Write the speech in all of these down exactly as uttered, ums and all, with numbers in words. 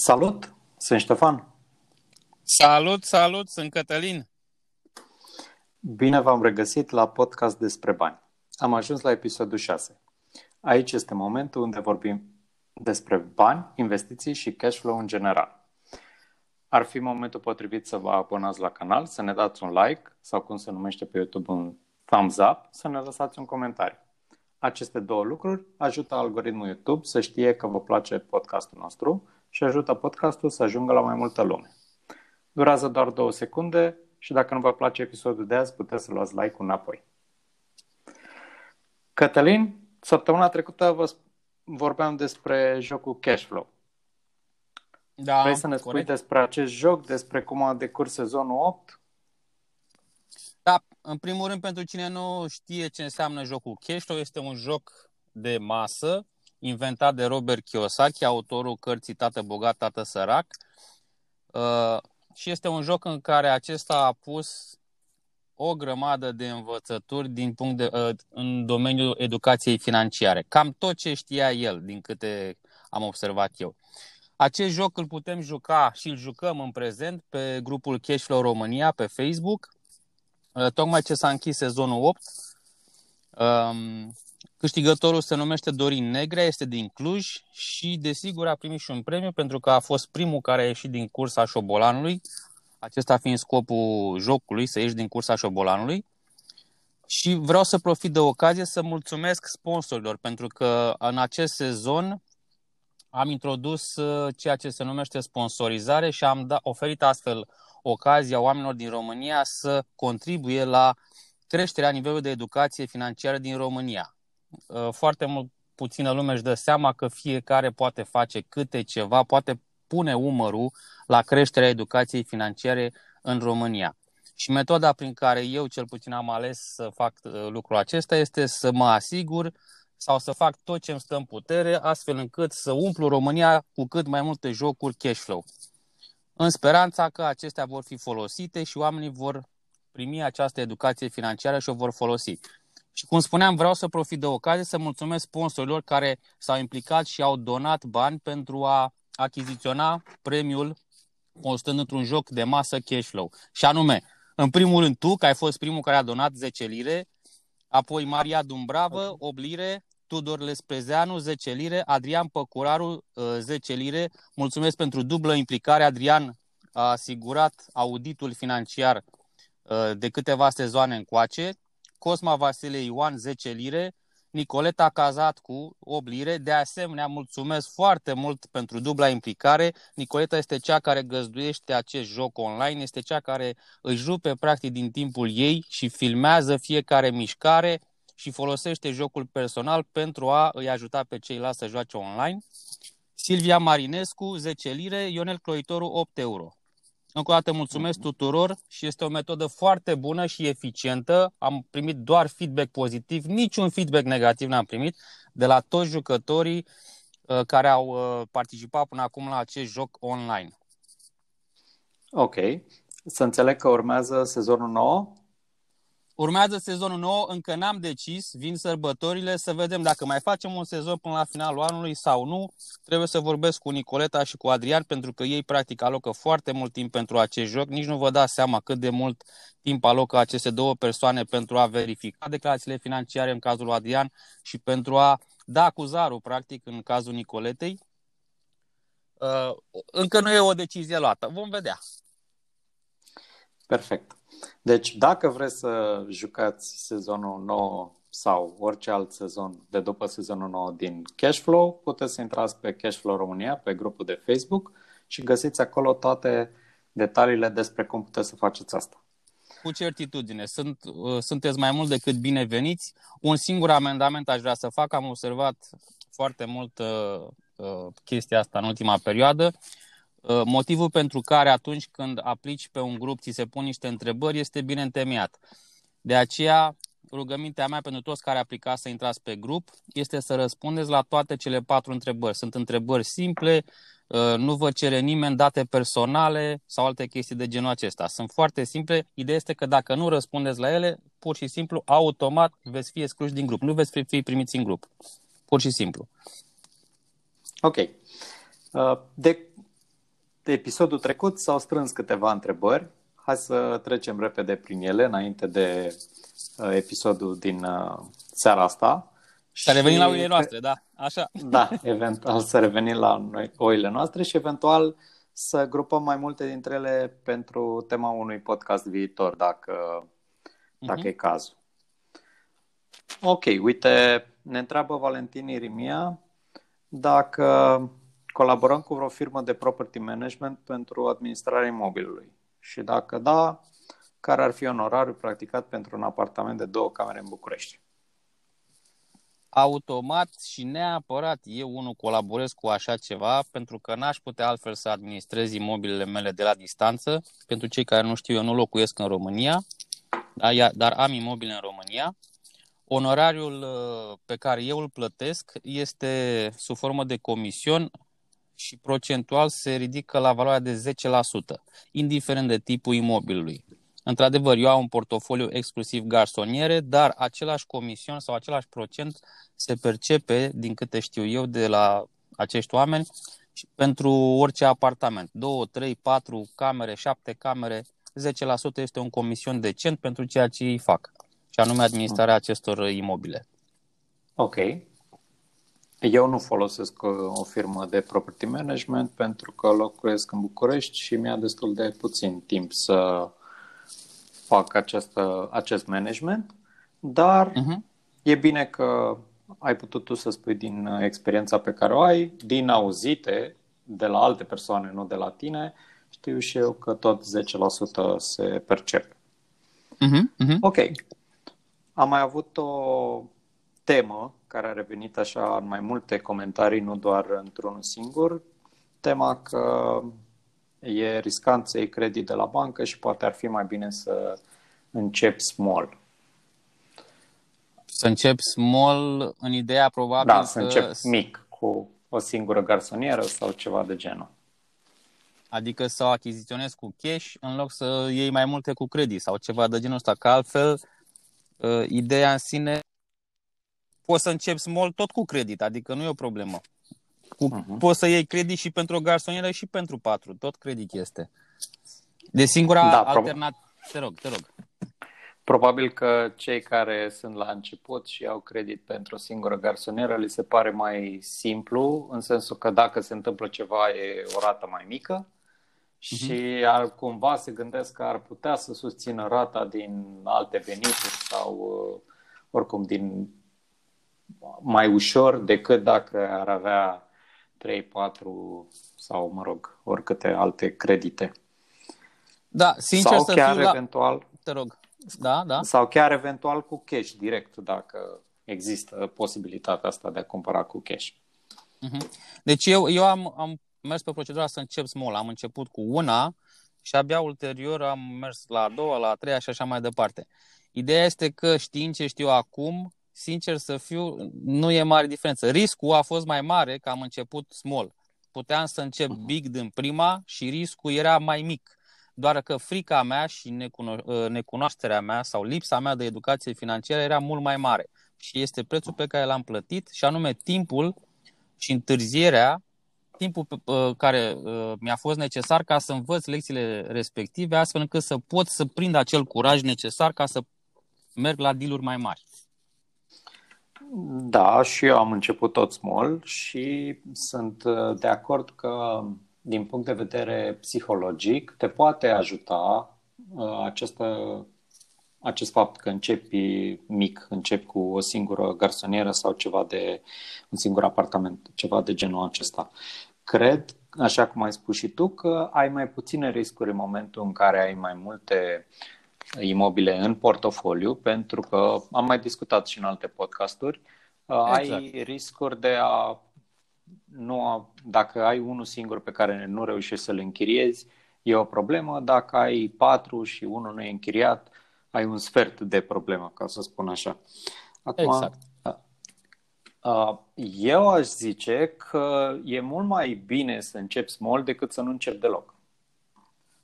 Salut, sunt Ștefan. Salut, salut, sunt Cătălin. Bine v-am regăsit la podcast despre bani. Am ajuns la episodul șase. Aici este momentul unde vorbim despre bani, investiții și cashflow în general. Ar fi momentul potrivit să vă abonați la canal, să ne dați un like sau, cum se numește pe YouTube, un thumbs up, să ne lăsați un comentariu. Aceste două lucruri ajută algoritmul YouTube să știe că vă place podcastul nostru și ajută podcastul să ajungă la mai multă lume. Durează doar două secunde și dacă nu vă place episodul de azi, puteți să luați like-ul înapoi. Cătălin, săptămâna trecută vă vorbeam despre jocul Cashflow. Da, vrei să ne corect. spui despre acest joc, despre cum a decurs sezonul opt? Da, în primul rând, pentru cine nu știe ce înseamnă jocul Cashflow, este un joc de masă inventat de Robert Kiyosaki, autorul cărții Tată Bogat, Tată Sărac. Uh, și este un joc în care acesta a pus o grămadă de învățături din punct de, uh, în domeniul educației financiare. Cam tot ce știa el, din câte am observat eu. Acest joc îl putem juca și îl jucăm în prezent pe grupul Cashflow România pe Facebook. Tocmai ce s-a închis sezonul opt, câștigătorul se numește Dorin Negra, este din Cluj și desigur a primit și un premiu pentru că a fost primul care a ieșit din cursa șobolanului, acesta fiind scopul jocului, să ieși din cursa șobolanului. Și vreau să profit de ocazie să mulțumesc sponsorilor pentru că în acest sezon am introdus ceea ce se numește sponsorizare și am da, oferit astfel ocazia oamenilor din România să contribuie la creșterea nivelului de educație financiară din România. Foarte mult, puțină lume își dă seama că fiecare poate face câte ceva, poate pune umărul la creșterea educației financiare în România. Și metoda prin care eu cel puțin am ales să fac lucrul acesta este să mă asigur sau să fac tot ce îmi stă în putere, astfel încât să umplu România cu cât mai multe jocuri cashflow, în speranța că acestea vor fi folosite și oamenii vor primi această educație financiară și o vor folosi. Și cum spuneam, vreau să profit de ocazie să mulțumesc sponsorilor care s-au implicat și au donat bani pentru a achiziționa premiul postând într-un joc de masă cashflow. Și anume, în primul rând tu, că ai fost primul care a donat zece lire, apoi Maria Dumbravă, opt lire, Tudor Lesprezeanu, zece lire, Adrian Păcuraru, zece lire. Mulțumesc pentru dublă implicare. Adrian a asigurat auditul financiar de câteva sezoane încoace. Cosma Vasile Ioan, zece lire, Nicoleta Cazat cu opt lire. De asemenea, mulțumesc foarte mult pentru dubla implicare. Nicoleta este cea care găzduiește acest joc online, este cea care îi rupe practic din timpul ei și filmează fiecare mișcare și folosește jocul personal pentru a îi ajuta pe ceilalți să joace online. Silvia Marinescu, zece lire, Ionel Cloitoru, opt euro. Încă o dată mulțumesc tuturor și este o metodă foarte bună și eficientă. Am primit doar feedback pozitiv, niciun feedback negativ n-am primit de la toți jucătorii care au participat până acum la acest joc online. Ok, să înțeleg că urmează sezonul nou. Urmează sezonul nou, încă n-am decis, vin sărbătorile, să vedem dacă mai facem un sezon până la finalul anului sau nu. Trebuie să vorbesc cu Nicoleta și cu Adrian pentru că ei practic alocă foarte mult timp pentru acest joc. Nici nu vă dați seama cât de mult timp alocă aceste două persoane pentru a verifica declarațiile financiare în cazul lui Adrian și pentru a da cu zarul practic în cazul Nicoletei. Încă nu e o decizie luată, vom vedea. Perfect. Deci dacă vreți să jucați sezonul nou sau orice alt sezon de după sezonul nou din Cashflow, puteți să intrați pe Cashflow România, pe grupul de Facebook și găsiți acolo toate detaliile despre cum puteți să faceți asta. Cu certitudine, sunt, sunteți mai mult decât bineveniți. Un singur amendament aș vrea să fac, am observat foarte mult uh, chestia asta în ultima perioadă. Motivul pentru care atunci când aplici pe un grup ți se pun niște întrebări este bine întemeiat. De aceea rugămintea mea pentru toți care aplicați să intrați pe grup este să răspundeți la toate cele patru întrebări. Sunt întrebări simple, nu vă cere nimeni date personale sau alte chestii de genul acesta. Sunt foarte simple, ideea este că dacă nu răspundeți la ele, pur și simplu, automat veți fi excluși din grup, nu veți fi primiți în grup, pur și simplu. Ok. De episodul trecut s-au strâns câteva întrebări. Hai să trecem repede prin ele înainte de episodul din seara asta. Să revenim la oile noastre, da? Așa. Da, eventual să revenim la noi, oile noastre și eventual să grupăm mai multe dintre ele pentru tema unui podcast viitor, dacă, dacă uh-huh. e cazul. Ok, uite, ne întreabă Valentin Irimia dacă colaborăm cu vreo firmă de property management pentru administrarea imobilului și dacă da, care ar fi onorariul practicat pentru un apartament de două camere în București? Automat și neapărat eu unul colaborez cu așa ceva, pentru că n-aș putea altfel să administrez imobilele mele de la distanță. Pentru cei care nu știu, eu nu locuiesc în România, dar am imobile în România. Onorariul pe care eu îl plătesc este sub formă de comision și procentual se ridică la valoarea de zece la sută, indiferent de tipul imobilului. Într-adevăr, eu am un portofoliu exclusiv garsoniere, dar același comision sau același procent se percepe, din câte știu eu, de la acești oameni pentru orice apartament. două, trei, patru camere, șapte camere, zece la sută este un comision decent pentru ceea ce îi fac, și anume administrarea acestor imobile. Ok. Eu nu folosesc o firmă de property management pentru că locuiesc în București și mi-a destul de puțin timp să fac această, acest management, dar uh-huh. e bine că ai putut tu să spui din experiența pe care o ai, din auzite de la alte persoane, nu de la tine. Știu și eu că tot zece la sută se percepe. Uh-huh. Uh-huh. Ok. Am mai avut o temă care a revenit așa în mai multe comentarii, nu doar într-unul singur. Tema că e riscant să iei credit de la bancă și poate ar fi mai bine să începi small. Să începi small în ideea probabil da, să... să începi mic, cu o singură garsonieră sau ceva de genul. Adică să o achiziționezi cu cash în loc să iei mai multe cu credit sau ceva de genul ăsta, că altfel ideea în sine, poți să începi small tot cu credit, adică nu e o problemă. Cu, uh-huh. Poți să iei credit și pentru o garsonieră și pentru patru, tot credit este. De singura da, alternativă, prob- te rog, te rog. Probabil că cei care sunt la început și au credit pentru o singură garsonieră li se pare mai simplu, în sensul că dacă se întâmplă ceva e o rată mai mică uh-huh. și ar, cumva se gândesc că ar putea să susțină rata din alte venituri sau oricum din mai ușor decât dacă ar avea trei, patru sau, mă rog, oricâte alte credite. Da, sincer sau să chiar fiu eventual, la... Te rog. Da, da. Sau chiar eventual cu cash direct, dacă există posibilitatea asta de a cumpăra cu cash. Deci eu, eu am, am mers pe procedura să încep small. Am început cu una și abia ulterior am mers la a doua, la a treia și așa mai departe. Ideea este că știind ce știu acum, sincer să fiu, nu e mare diferență. Riscul a fost mai mare că am început small. Puteam să încep big din prima și riscul era mai mic. Doar că frica mea și necuno- necunoașterea mea sau lipsa mea de educație financiară era mult mai mare. Și este prețul pe care l-am plătit și anume timpul și întârzierea, timpul care mi-a fost necesar ca să învăț lecțiile respective, astfel încât să pot să prind acel curaj necesar ca să merg la deal-uri mai mari. Da, și eu am început tot small și sunt de acord că din punct de vedere psihologic te poate ajuta acest, acest fapt că începi mic, începi cu o singură garsonieră sau ceva de un singur apartament, ceva de genul acesta. Cred, așa cum ai spus și tu, că ai mai puține riscuri în momentul în care ai mai multe imobile în portofoliu, pentru că am mai discutat și în alte podcasturi, exact. Ai riscuri de a, nu a, dacă ai unul singur pe care nu reușești să-l închiriezi, e o problemă, dacă ai patru și unul nu e închiriat, ai un sfert de problemă, ca să spun așa. Acum, exact. Eu aș zice că e mult mai bine să începi small decât să nu începi deloc.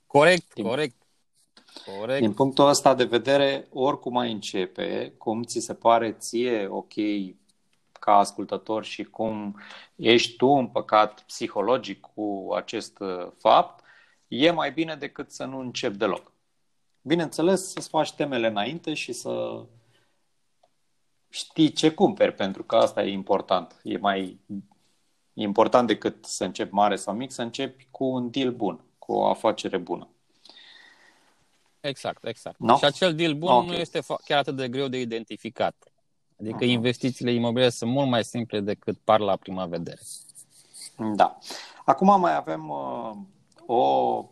Corect, Timp. corect. Corect. Din punctul ăsta de vedere, oricum ai începe, cum ți se pare ție ok ca ascultător și cum ești tu împăcat psihologic cu acest fapt, e mai bine decât să nu începi deloc. Bineînțeles, să-ți faci temele înainte și să știi ce cumperi, pentru că asta e important. E mai important decât să începi mare sau mic, să începi cu un deal bun, cu o afacere bună. Exact, exact. No? Și acel deal bun okay. nu este chiar atât de greu de identificat. Adică uh-huh. investițiile imobiliare sunt mult mai simple decât par la prima vedere. Da. Acum mai avem uh, o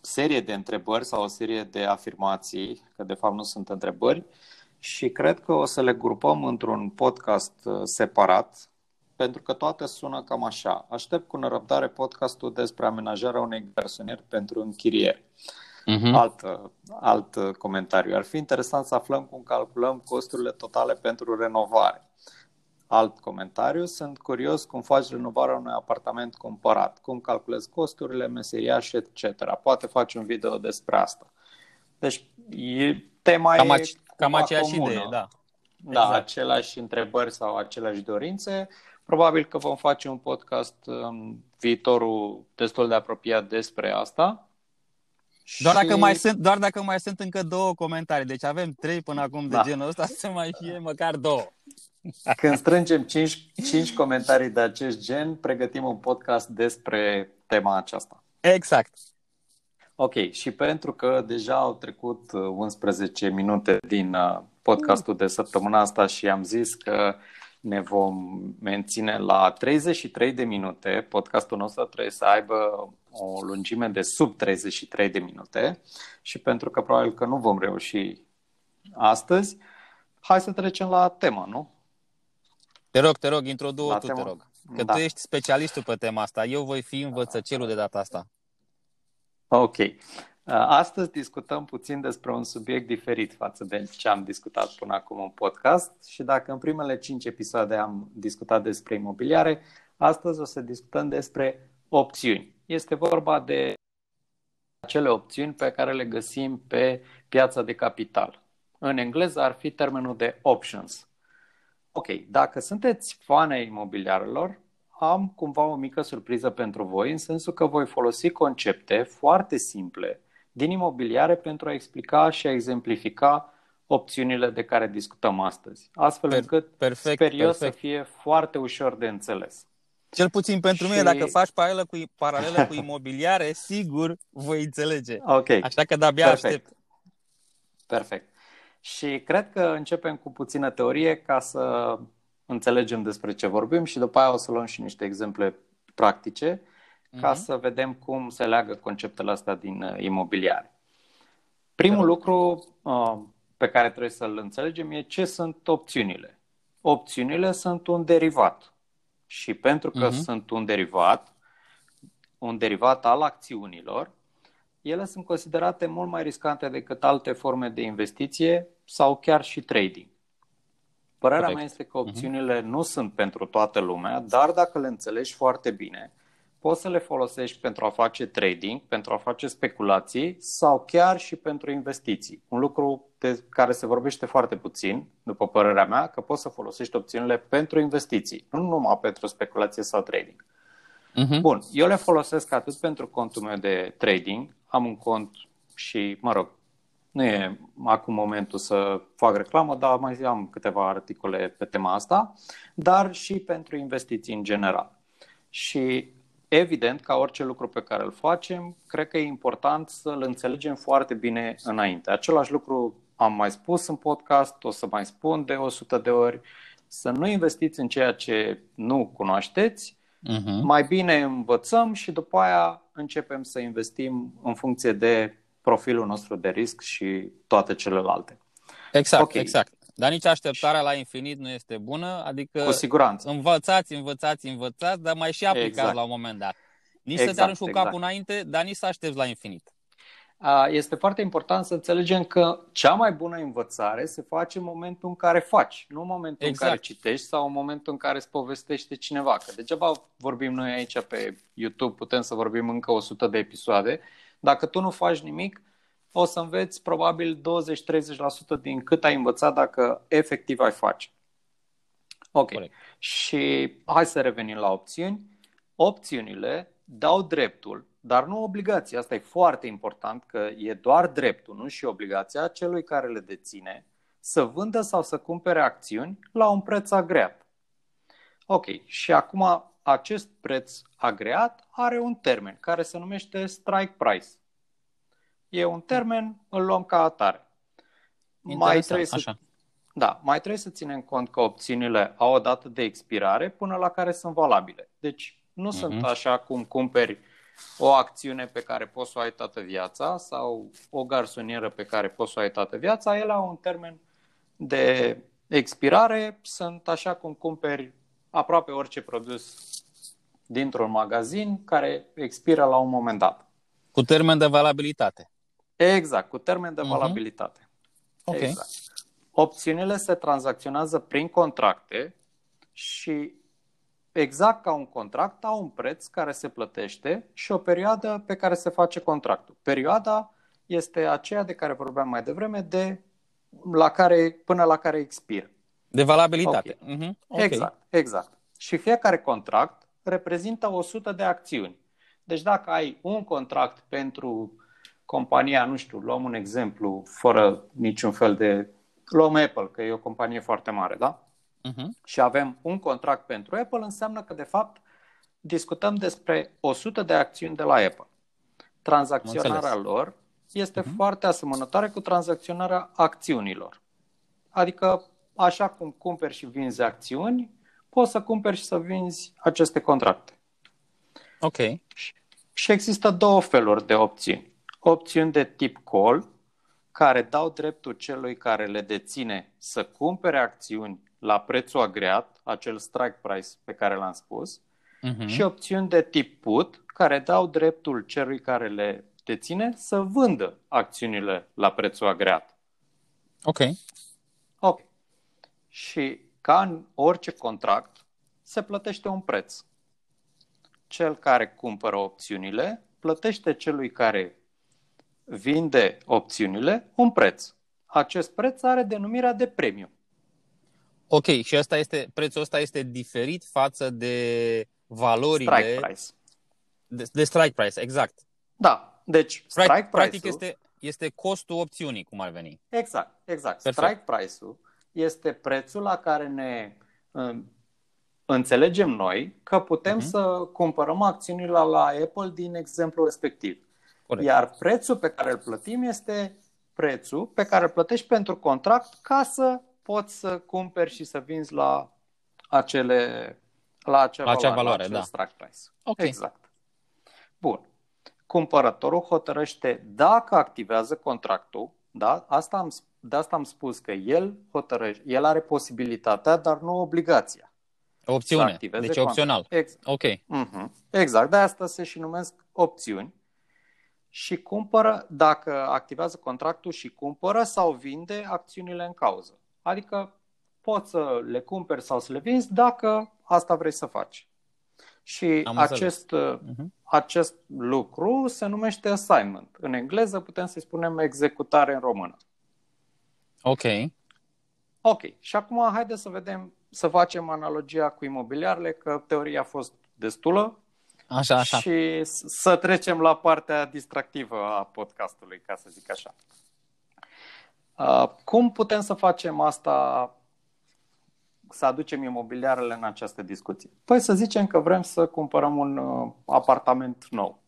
serie de întrebări sau o serie de afirmații, că de fapt nu sunt întrebări, și cred că o să le grupăm într-un podcast separat, pentru că toate sună cam așa. Aștept cu nerăbdare podcastul despre amenajarea unei garsonieri pentru închirieri. Uh-huh. Alt, alt comentariu. Ar fi interesant să aflăm cum calculăm costurile totale pentru renovare. Alt comentariu. Sunt curios cum faci renovarea unui apartament comparat, cum calculezi costurile, meseriaș, et cetera. Poate faci un video despre asta. Deci e tema cam, e cam aceeași comună. Idee, da. Da, exact. Aceleași întrebări sau aceleași dorințe. Probabil că vom face un podcast în viitorul destul de apropiat despre asta. Doar dacă, și... mai sunt, doar dacă mai sunt încă două comentarii. Deci avem trei până acum de da. genul ăsta, să mai fie măcar două. Când strângem cinci, cinci comentarii de acest gen, pregătim un podcast despre tema aceasta. Exact. Ok, și pentru că deja au trecut unsprezece minute din podcastul de săptămâna asta și am zis că ne vom menține la treizeci și trei de minute, podcastul nostru trebuie să aibă o lungime de sub treizeci și trei de minute și pentru că probabil că nu vom reuși astăzi, hai să trecem la temă, nu? Te rog, te rog, introdu-o tu, temă. Te rog. Că da. tu ești specialistul pe tema asta, eu voi fi învățăcerul de data asta. Ok. Astăzi discutăm puțin despre un subiect diferit față de ce am discutat până acum în podcast și dacă în primele cinci episoade am discutat despre imobiliare, astăzi o să discutăm despre opțiuni. Este vorba de acele opțiuni pe care le găsim pe piața de capital. În engleză ar fi termenul de options. Ok, dacă sunteți fani ai imobiliarelor, am cumva o mică surpriză pentru voi, în sensul că voi folosi concepte foarte simple din imobiliare pentru a explica și a exemplifica opțiunile de care discutăm astăzi. Astfel per- încât perfect, sper eu perfect. să fie foarte ușor de înțeles. Cel puțin pentru și... mine, dacă faci paralelă cu, paralelă cu imobiliare, sigur voi înțelege. Okay. Așa că de-abia perfect. aștept. Perfect. Și cred că începem cu puțină teorie ca să înțelegem despre ce vorbim și după aia o să luăm și niște exemple practice ca uh-huh. să vedem cum se leagă conceptul ăsta din imobiliare. Primul Dar... lucru uh, pe care trebuie să-l înțelegem e ce sunt opțiunile. Opțiunile sunt un derivat și pentru că uh-huh. sunt un derivat, un derivat al acțiunilor, ele sunt considerate mult mai riscante decât alte forme de investiție sau chiar și trading. Părerea Correct. mea este că opțiunile uh-huh. nu sunt pentru toată lumea, dar dacă le înțelegi foarte bine, poți să le folosești pentru a face trading, pentru a face speculații sau chiar și pentru investiții. Un lucru de care se vorbește foarte puțin, după părerea mea, că poți să folosești opțiunile pentru investiții, nu numai pentru speculație sau trading. Uh-huh. Bun, eu le folosesc atât pentru contul meu de trading, am un cont și, mă rog, nu e acum momentul să fac reclamă, dar mai am câteva articole pe tema asta, dar și pentru investiții în general. Și evident, ca orice lucru pe care îl facem, cred că e important să-l înțelegem foarte bine înainte. Același lucru am mai spus în podcast, o să mai spun de o sută de ori, să nu investiți în ceea ce nu cunoașteți, uh-huh. mai bine învățăm și după aia începem să investim în funcție de profilul nostru de risc și toate celelalte. Exact, okay. exact. Dar nici așteptarea la infinit nu este bună, adică cu siguranță. învățați, învățați, învățați, dar mai și aplicați exact. la un moment dat. Nici exact, să te arunci cu capul exact. înainte, dar nici să aștepți la infinit. Este foarte important să înțelegem că cea mai bună învățare se face în momentul în care faci, nu în momentul exact. în care citești sau în momentul în care îți povestește cineva. Că degeaba vorbim noi aici pe YouTube, putem să vorbim încă o sută de episoade. Dacă tu nu faci nimic, o să înveți probabil douăzeci-treizeci la sută din cât ai învățat dacă efectiv ai face. Ok. Corect. Și hai să revenim la opțiuni. Opțiunile dau dreptul, dar nu obligația. Asta e foarte important, că e doar dreptul, nu și obligația celui care le deține să vândă sau să cumpere acțiuni la un preț agreat. Ok. Și acum acest preț agreat are un termen care se numește strike price. E un termen, îl luăm ca atare. Mai trebuie, să, da, mai trebuie să ținem cont că opțiunile au o dată de expirare până la care sunt valabile. Deci nu uh-huh. sunt așa cum cumperi o acțiune pe care poți să o ai toată viața sau o garsonieră pe care poți să o ai toată viața. Ele au un termen de expirare, sunt așa cum cumperi aproape orice produs dintr-un magazin care expiră la un moment dat. Cu termen de valabilitate. Exact, cu termen de uh-huh. valabilitate. Okay. Exact. Opțiunile se tranzacționează prin contracte și exact ca un contract au un preț care se plătește și o perioadă pe care se face contractul. Perioada este aceea de care vorbeam mai devreme, de la care, până la care expiră. De valabilitate. Okay. Uh-huh. Okay. Exact, exact. Și fiecare contract reprezintă o sută de acțiuni. Deci dacă ai un contract pentru compania, nu știu, luăm un exemplu, fără niciun fel de... Luăm Apple, că e o companie foarte mare, da? Uh-huh. Și avem un contract pentru Apple, înseamnă că, de fapt, discutăm despre o sută de acțiuni de la Apple. Tranzacționarea lor este uh-huh. foarte asemănătoare cu tranzacționarea acțiunilor. Adică, așa cum cumperi și vinzi acțiuni, poți să cumperi și să vinzi aceste contracte. Ok. Și există două feluri de opțiuni. Opțiuni de tip call, care dau dreptul celui care le deține să cumpere acțiuni la prețul agreat, acel strike price pe care l-am spus, uh-huh. și opțiuni de tip put, care dau dreptul celui care le deține să vândă acțiunile la prețul agreat. Ok. Ok. Și ca în orice contract, se plătește un preț. Cel care cumpără opțiunile plătește celui care vinde opțiunile un preț. Acest preț are denumirea de premiu. Ok, și asta este, prețul ăsta este diferit față de valorile... Strike price. De, de strike price, exact. Da, deci strike price-ul... Practic este, este costul opțiunii, cum ar veni. Exact, exact. Perfect. Strike price-ul este prețul la care ne... înțelegem noi că putem uh-huh. să cumpărăm acțiunile la, la Apple din exemplul respectiv. Corect. Iar prețul pe care îl plătim este prețul pe care îl plătești pentru contract ca să poți să cumperi și să vinzi la, acele, la acea la valoare, valoare, la acel da. strike price. Okay. Exact. Bun. Cumpărătorul hotărăște dacă activează contractul, da? Asta am, de asta am spus că el hotărăște, el are posibilitatea, dar nu obligația. Opțiune, deci contract. Opțional. Exact. Ok. Mm-hmm. Exact, de asta se și numesc opțiuni. Și cumpără, dacă activează contractul și cumpără sau vinde acțiunile în cauză. Adică poți să le cumperi sau să le vinzi dacă asta vrei să faci. Și acest, mm-hmm. acest lucru se numește assignment. În engleză putem să-i spunem executare în română. Ok. Ok, și acum haideți să vedem, să facem analogia cu imobiliarele, că teoria a fost destulă. Așa, așa. Și să trecem la partea distractivă a podcastului, ca să zic așa. Cum putem să facem asta, să aducem imobiliarele în această discuție? Păi să zicem că vrem să cumpărăm un apartament nou.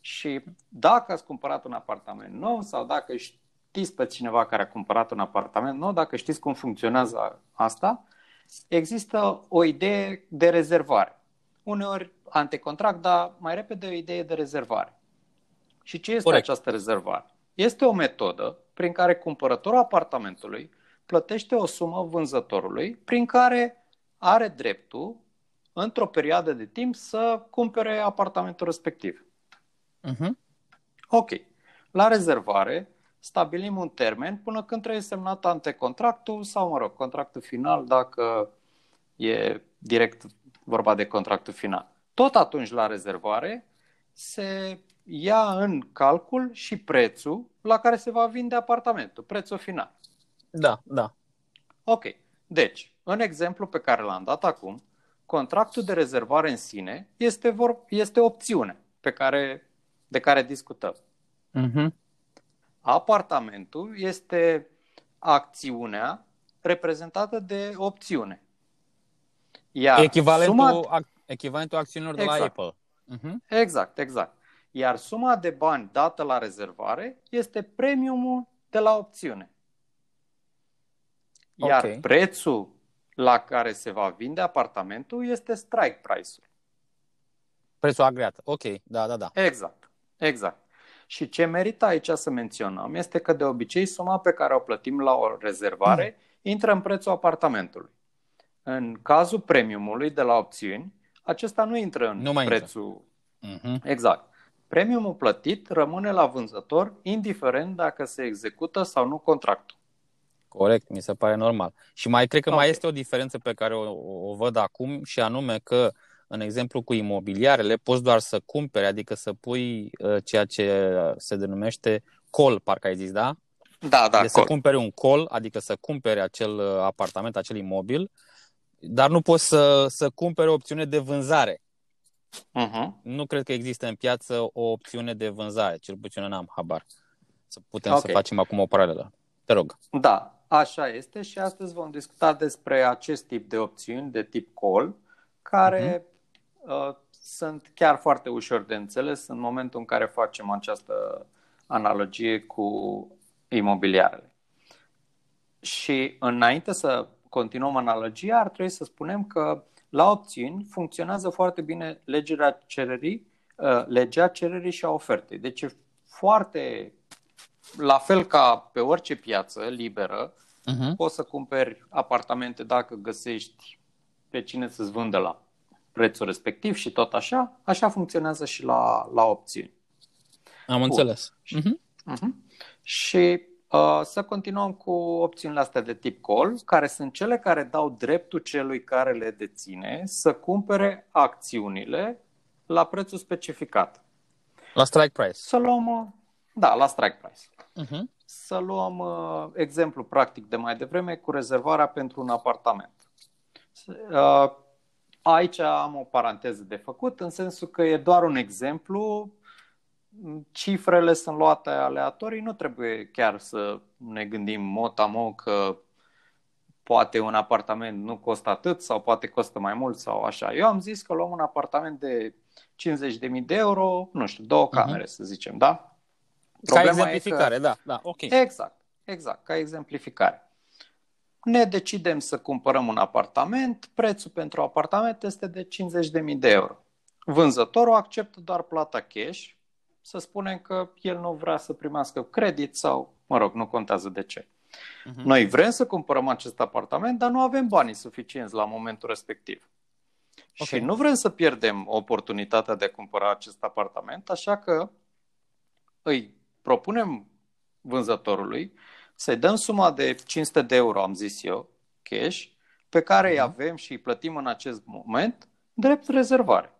Și dacă ați cumpărat un apartament nou sau dacă știți pe cineva care a cumpărat un apartament nou, dacă știți cum funcționează asta, există o idee de rezervare. Uneori antecontract, dar mai repede o idee de rezervare. Și ce este Corect. Această rezervare? Este o metodă prin care cumpărătorul apartamentului plătește o sumă vânzătorului prin care are dreptul într-o perioadă de timp să cumpere apartamentul respectiv. Uh-huh. Ok. La rezervare stabilim un termen până când trebuie semnat antecontractul sau, mă rog, contractul final, dacă e direct vorba de contractul final. Tot atunci la rezervare se ia în calcul și prețul la care se va vinde apartamentul, prețul final. Da, da. Ok, deci în exemplu pe care l-am dat acum, contractul de rezervare în sine este, vor, este opțiune pe care, de care discutăm. Uh-huh. Apartamentul este acțiunea reprezentată de opțiune. Iar echivalentul, suma... ac- echivalentul acțiunilor exact. De la Apple. Uh-huh. Exact, exact. Iar suma de bani dată la rezervare este premiumul de la opțiune. Iar okay. prețul la care se va vinde apartamentul este strike price-ul. Prețul agreat. Ok, da, da, da. Exact, exact. Și ce merită aici să menționăm este că de obicei suma pe care o plătim la o rezervare mm. intră în prețul apartamentului. În cazul premiumului de la opțiuni, acesta nu intră în nu mai prețul. Intră. Mm-hmm. Exact. Premiumul plătit rămâne la vânzător, indiferent dacă se execută sau nu contractul. Corect, mi se pare normal. Și mai cred că okay. mai este o diferență pe care o, o, o văd acum și anume că, în exemplu, cu imobiliarele poți doar să cumpere, adică să pui uh, ceea ce se denumește call, parcă ai zis, da? Da, da, de să cumpere un call, adică să cumpere acel apartament, acel imobil, dar nu poți să, să cumpere o opțiune de vânzare. Uh-huh. Nu cred că există în piață o opțiune de vânzare, cel puțin n-am habar. Să putem okay. să facem acum o paralelă. Te rog. Da, așa este și astăzi vom discuta despre acest tip de opțiuni de tip call, care uh-huh. uh, sunt chiar foarte ușor de înțeles în momentul în care facem această analogie cu imobiliarele. Și înainte să continuăm analogia, ar trebui să spunem că la opțiuni funcționează foarte bine legea cererii, uh, legea cererii și a ofertei. Deci e foarte... La fel ca pe orice piață liberă, uh-huh. poți să cumperi apartamente dacă găsești pe cine să-ți vândă la prețul respectiv și tot așa. Așa funcționează și la, la opțiuni. Am Bun. înțeles. Uh-huh. Uh-huh. Și uh, să continuăm cu opțiunile astea de tip call, care sunt cele care dau dreptul celui care le deține să cumpere acțiunile la prețul specificat. La strike price. Să luăm... Da, la strike price. Uh-huh. Să luăm uh, exemplu practic de mai devreme cu rezervarea pentru un apartament. Uh, aici am o paranteză de făcut, în sensul că e doar un exemplu, cifrele sunt luate aleatorii, nu trebuie chiar să ne gândim mot-a-mot că poate un apartament nu costă atât sau poate costă mai mult sau așa. Eu am zis că luăm un apartament de cincizeci de mii de euro, nu știu, două camere uh-huh. să zicem, da? Problema ca exemplificare, că... da, da, ok. Exact, exact, ca exemplificare. Ne decidem să cumpărăm un apartament, prețul pentru apartament este de cincizeci de mii de euro. Vânzătorul acceptă doar plata cash, să spunem că el nu vrea să primească credit sau, mă rog, nu contează de ce. Uh-huh. Noi vrem să cumpărăm acest apartament, dar nu avem banii suficienți la momentul respectiv. Okay. Și nu vrem să pierdem oportunitatea de a cumpăra acest apartament, așa că îi propunem vânzătorului să-i dăm suma de cinci sute de euro, am zis eu, cash, pe care îi avem și îi plătim în acest moment drept rezervare.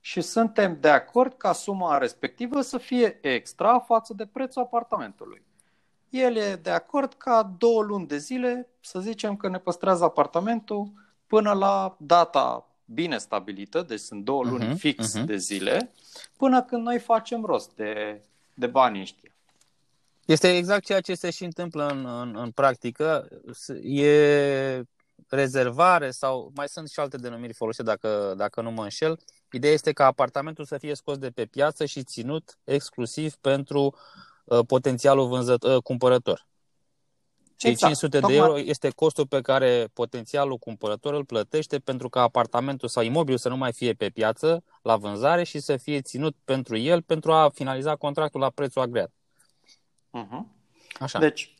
Și suntem de acord ca suma respectivă să fie extra față de prețul apartamentului. El e de acord ca două luni de zile, să zicem că ne păstrează apartamentul până la data bine stabilită, deci sunt două luni uh-huh, fix uh-huh. de zile, până când noi facem rost de... de bani ăștia. Este exact ceea ce se și întâmplă în, în, în practică. E rezervare sau mai sunt și alte denumiri folosite dacă, dacă nu mă înșel. Ideea este ca apartamentul să fie scos de pe piață și ținut exclusiv pentru uh, potențialul vânzător, uh, cumpărător. Cei exact. cinci sute de euro este costul pe care potențialul cumpărător îl plătește pentru ca apartamentul sau imobilul să nu mai fie pe piață la vânzare și să fie ținut pentru el pentru a finaliza contractul la prețul agreat. Uh-huh. Așa. Deci,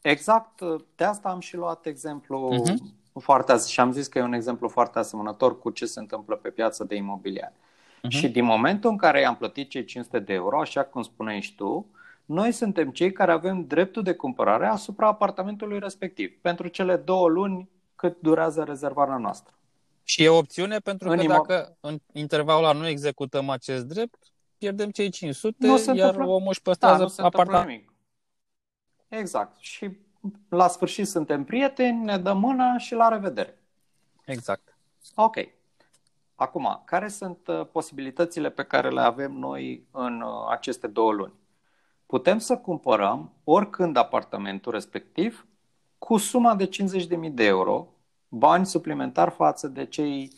exact de asta am și luat exemplu uh-huh. foarte azi și am zis că e un exemplu foarte asemănător cu ce se întâmplă pe piața de imobiliare. Uh-huh. Și din momentul în care i-am plătit cei cinci sute de euro, așa cum spuneai și tu, noi suntem cei care avem dreptul de cumpărare asupra apartamentului respectiv, pentru cele două luni cât durează rezervarea noastră. Și e o opțiune pentru în că imo... dacă în intervalul ăla nu executăm acest drept, pierdem cei cinci sute, nu iar omul își păstrează da, apartamentul. Exact. Și la sfârșit suntem prieteni, ne dăm mâna și la revedere. Exact. Ok. Acum, care sunt posibilitățile pe care le avem noi în aceste două luni? Putem să cumpărăm oricând apartamentul respectiv cu suma de cincizeci de mii de euro, bani suplimentar față de cei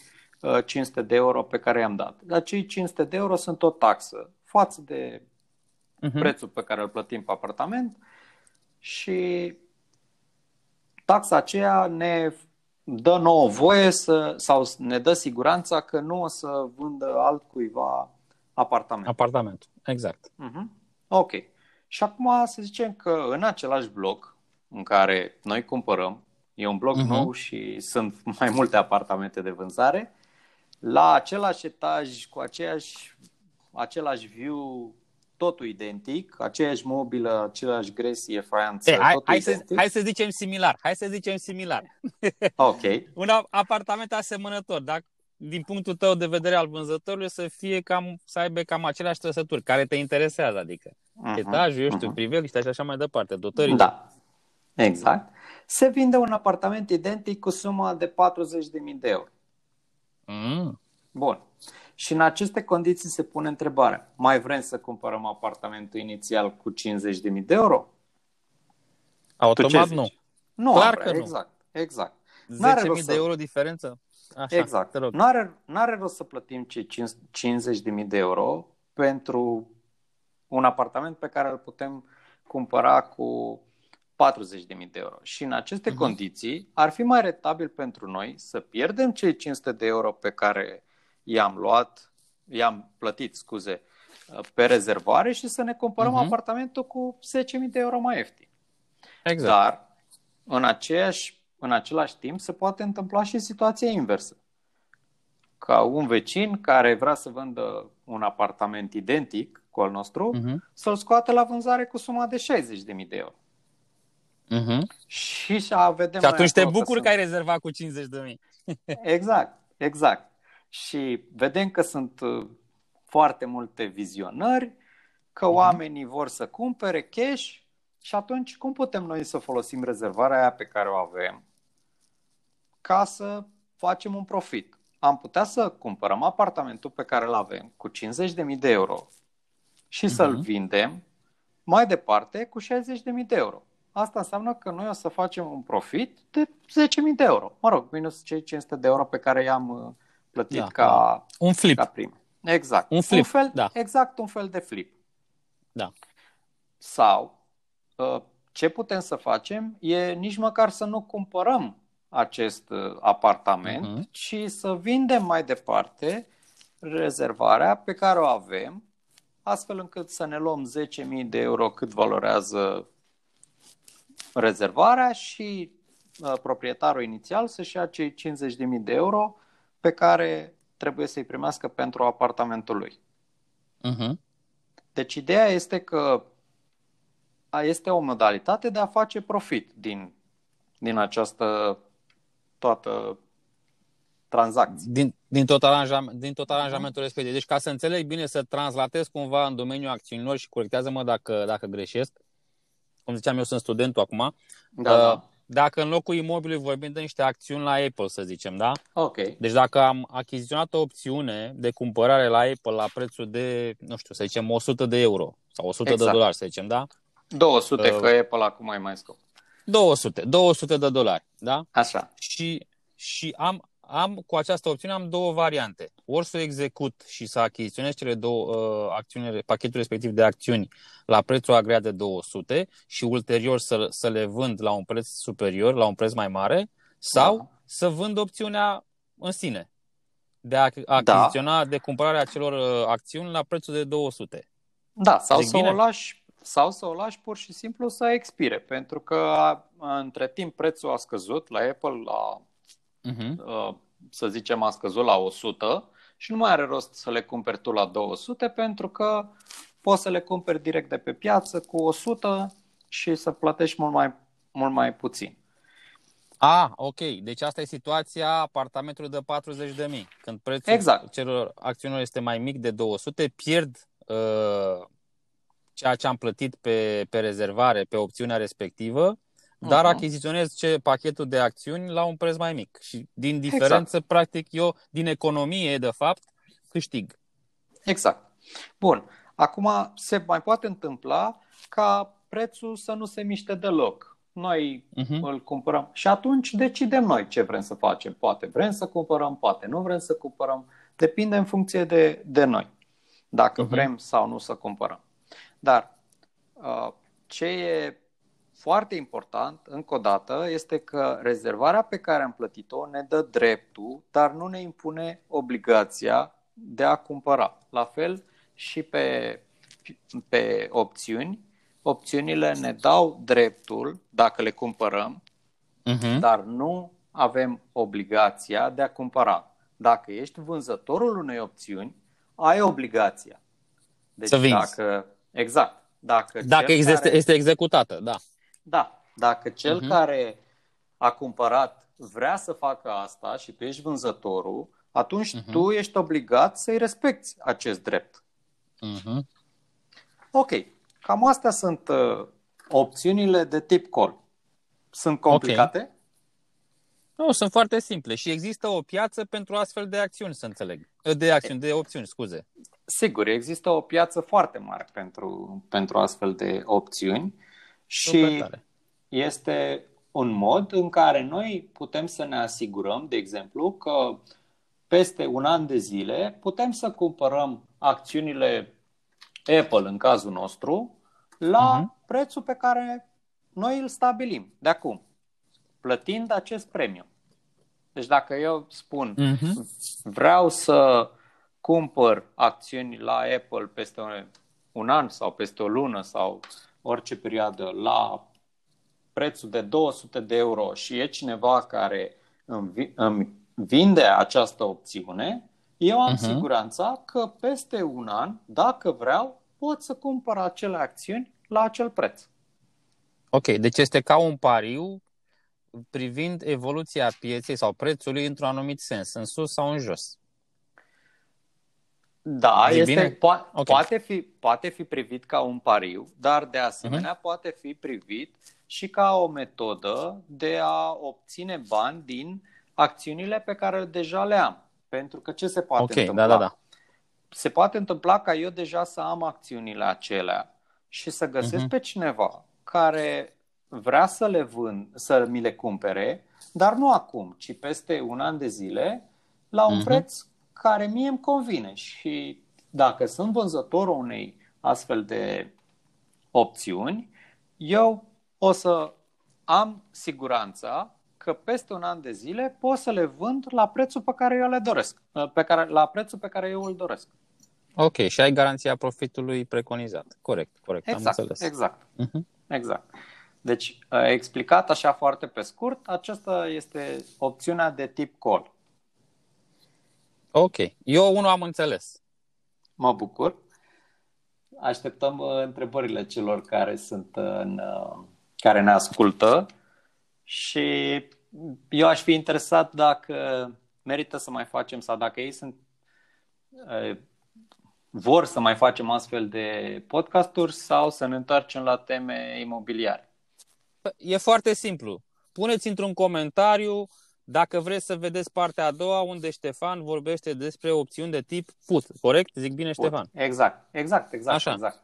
cinci sute de euro pe care i-am dat. Dar cei cinci sute de euro sunt o taxă față de uh-huh. prețul pe care îl plătim pe apartament și taxa aceea ne dă nouă voie să, sau ne dă siguranța că nu o să vândă altcuiva apartament. Apartament, exact. Uh-huh. Ok. Și acum să zicem că în același bloc în care noi cumpărăm, e un bloc uh-huh. nou și sunt mai multe apartamente de vânzare, la același etaj, cu aceeași, același view, totul identic, aceeași mobilă, aceeași gresie, faianță, hey, totul hai, identic. Hai să, hai să zicem similar, hai să zicem similar. Ok. Un apartament asemănător, dacă din punctul tău de vedere al vânzătorului să fie cam, să aibă cam aceleași trăsături care te interesează, adică uh-huh, etajul, eu știu, uh-huh. priveliște și așa mai departe, dotările. Da, exact. Se vinde un apartament identic cu suma de patruzeci de mii de euro. Mm. Bun. Și în aceste condiții se pune întrebarea, mai vrem să cumpărăm apartamentul inițial cu cincizeci de mii de euro? Automat nu. Nu, clar că nu. Exact, exact. zece mii de euro diferență? Așa, exact. N-are, n-are rost să plătim cei cincizeci de mii de euro pentru un apartament pe care îl putem cumpăra cu patruzeci de mii de euro. Și în aceste uh-huh. condiții ar fi mai rentabil pentru noi să pierdem cei cinci sute de euro pe care i-am luat, i-am plătit, scuze, pe rezervare și să ne cumpărăm uh-huh. apartamentul cu zece mii de euro mai ieftin. Exact. Dar în aceeași În același timp se poate întâmpla și situația inversă. Ca un vecin care vrea să vândă un apartament identic cu al nostru, uh-huh. să-l scoate la vânzare cu suma de șaizeci de mii de euro. Uh-huh. Și, vedem și atunci te bucuri că, că ai rezervat cu cincizeci de mii. Exact, exact. Și vedem că sunt foarte multe vizionări, că uh-huh. oamenii vor să cumpere cash și atunci cum putem noi să folosim rezervarea aia pe care o avem ca să facem un profit? Am putea să cumpărăm apartamentul pe care îl avem cu cincizeci de mii de euro și uh-huh. să-l vindem mai departe cu șaizeci de mii de euro. Asta înseamnă că noi o să facem un profit de zece mii de euro. Mă rog, minus cei cinci sute de euro pe care i-am plătit da, ca, un flip. Ca prim. Exact. Un flip, un fel, da. Exact, un fel de flip. Da. Sau ce putem să facem e nici măcar să nu cumpărăm acest apartament, uh-huh. ci să vindem mai departe rezervarea pe care o avem, astfel încât să ne luăm zece mii de euro cât valorează rezervarea și uh, proprietarul inițial să-și ia cei cincizeci de mii de euro pe care trebuie să-i primească pentru apartamentul lui. Uh-huh. Deci ideea este că este o modalitate de a face profit din, din această toată tranzacție. Din, din, tot aranjament, din tot aranjamentul respectiv. Deci ca să înțeleg bine, să translatez cumva în domeniul acțiunilor și corectează-mă dacă, dacă greșesc. Cum ziceam, eu sunt studentul acum. Da, da. Dacă în locul imobilului vorbim de niște acțiuni la Apple, să zicem, da? Ok. Deci dacă am achiziționat o opțiune de cumpărare la Apple la prețul de, nu știu, să zicem o sută de euro sau o sută exact. de dolari, să zicem, da? două sute, uh, că Apple acum e mai scump. două sute de dolari, da? Așa. Și, și am, am, cu această opțiune am două variante. Ori să o execut și să achiziționez cele două uh, acțiuni, pachetul respectiv de acțiuni la prețul agreat de două sute și ulterior să, să le vând la un preț superior, la un preț mai mare, sau da. să vând opțiunea în sine de a achiziționa, da. de cumpărarea acelor acțiuni la prețul de două sute. Da, sau să o lași Sau să o lași pur și simplu să expire, pentru că între timp prețul a scăzut la Apple, la, uh-huh. să zicem a scăzut la o sută și nu mai are rost să le cumperi tu la două sute, pentru că poți să le cumperi direct de pe piață cu o sută și să plătești mult mai, mult mai puțin. Ah, ok. Deci asta e situația apartamentului de patruzeci de mii. Când prețul exact. celor acțiunilor este mai mic de două sute, pierd Uh... ceea ce am plătit pe, pe rezervare, pe opțiunea respectivă, dar uh-huh. achiziționez ce pachetul de acțiuni la un preț mai mic. Și din diferență, exact. practic, eu din economie, de fapt, câștig. Exact. Bun. Acum se mai poate întâmpla ca prețul să nu se miște deloc. Noi uh-huh. îl cumpărăm și atunci decidem noi ce vrem să facem. Poate vrem să cumpărăm, poate nu vrem să cumpărăm. Depinde în funcție de, de noi, dacă uh-huh. vrem sau nu să cumpărăm. Dar ce e foarte important, încă o dată, este că rezervarea pe care am plătit-o ne dă dreptul, dar nu ne impune obligația de a cumpăra. La fel și pe, pe opțiuni. Opțiunile ne dau dreptul dacă le cumpărăm, uh-huh. dar nu avem obligația de a cumpăra. Dacă ești vânzătorul unei opțiuni, ai obligația. Deci să vinzi. Dacă, exact. Dacă, dacă există, care, este executată, da. Da. Dacă cel uh-huh. care a cumpărat vrea să facă asta și tu ești vânzătorul, atunci uh-huh. tu ești obligat să-i respecti acest drept. Uh-huh. Ok. Cam astea sunt uh, opțiunile de tip call. Sunt complicate? Okay. Nu, sunt foarte simple și există o piață pentru astfel de acțiuni, să înțeleg. De acțiuni, de opțiuni, scuze. Sigur, există o piață foarte mare pentru, pentru astfel de opțiuni și este un mod în care noi putem să ne asigurăm, de exemplu, că peste un an de zile putem să cumpărăm acțiunile Apple, în cazul nostru, la uh-huh. prețul pe care noi îl stabilim de acum, plătind acest premiu. Deci dacă eu spun uh-huh. vreau să cumpăr acțiuni la Apple peste un, un an sau peste o lună sau orice perioadă la prețul de două sute de euro și e cineva care îmi, îmi vinde această opțiune, eu am uh-huh. siguranța că peste un an, dacă vreau, pot să cumpăr acele acțiuni la acel preț. Ok, deci este ca un pariu privind evoluția pieței sau prețului într-un anumit sens, în sus sau în jos. Da, este, po- okay. poate, fi, poate fi privit ca un pariu, dar de asemenea uh-huh. poate fi privit și ca o metodă de a obține bani din acțiunile pe care deja le am. Pentru că ce se poate okay, întâmpla? Da, da, da. Se poate întâmpla ca eu deja să am acțiunile acelea și să găsesc uh-huh. pe cineva care vrea să le vând, să mi le cumpere, dar nu acum, ci peste un an de zile, la un uh-huh. preț care mie îmi convine. Și dacă sunt vânzătorul unei astfel de opțiuni, eu o să am siguranța că peste un an de zile pot să le vând la prețul pe care eu le doresc, pe care, la prețul pe care eu îl doresc. Ok, și ai garanția profitului preconizat. Corect, corect, exact, am înțeles. Exact, uh-huh. exact. Deci, explicat așa foarte pe scurt, aceasta este opțiunea de tip call. Ok, eu unul am înțeles. Mă bucur. Așteptăm întrebările celor care sunt în, care ne ascultă. Și eu aș fi interesat dacă merită să mai facem sau dacă ei sunt, vor să mai facem astfel de podcasturi sau să ne întoarcem la teme imobiliare. E foarte simplu. Puneți într-un comentariu dacă vreți să vedeți partea a doua unde Ștefan vorbește despre opțiuni de tip put. Corect? Zic bine, put. Ștefan? Exact, exact, exact. Așa. Exact.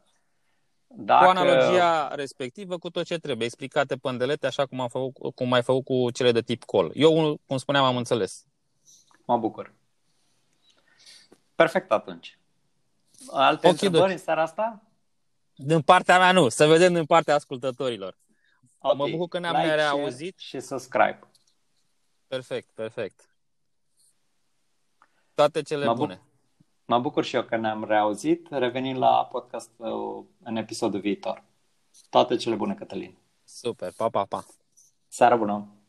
Dacă... Cu analogia respectivă, cu tot ce trebuie, explicate pe îndelete, așa cum am făcut, cum ai făcut cu cele de tip call. Eu, cum spuneam, am înțeles. Mă bucur. Perfect atunci. Alte okay, întrebări doci. În seara asta? Din partea mea nu, să vedem din partea ascultătorilor. Okay. Mă bucur că ne-am like, reauzit. Și subscribe. Perfect, perfect. Toate cele mă bune. Buc- mă bucur și eu că ne-am reauzit. Revenim la podcast în episodul viitor. Toate cele bune, Cătălin. Super, pa, pa, pa. Seară bună.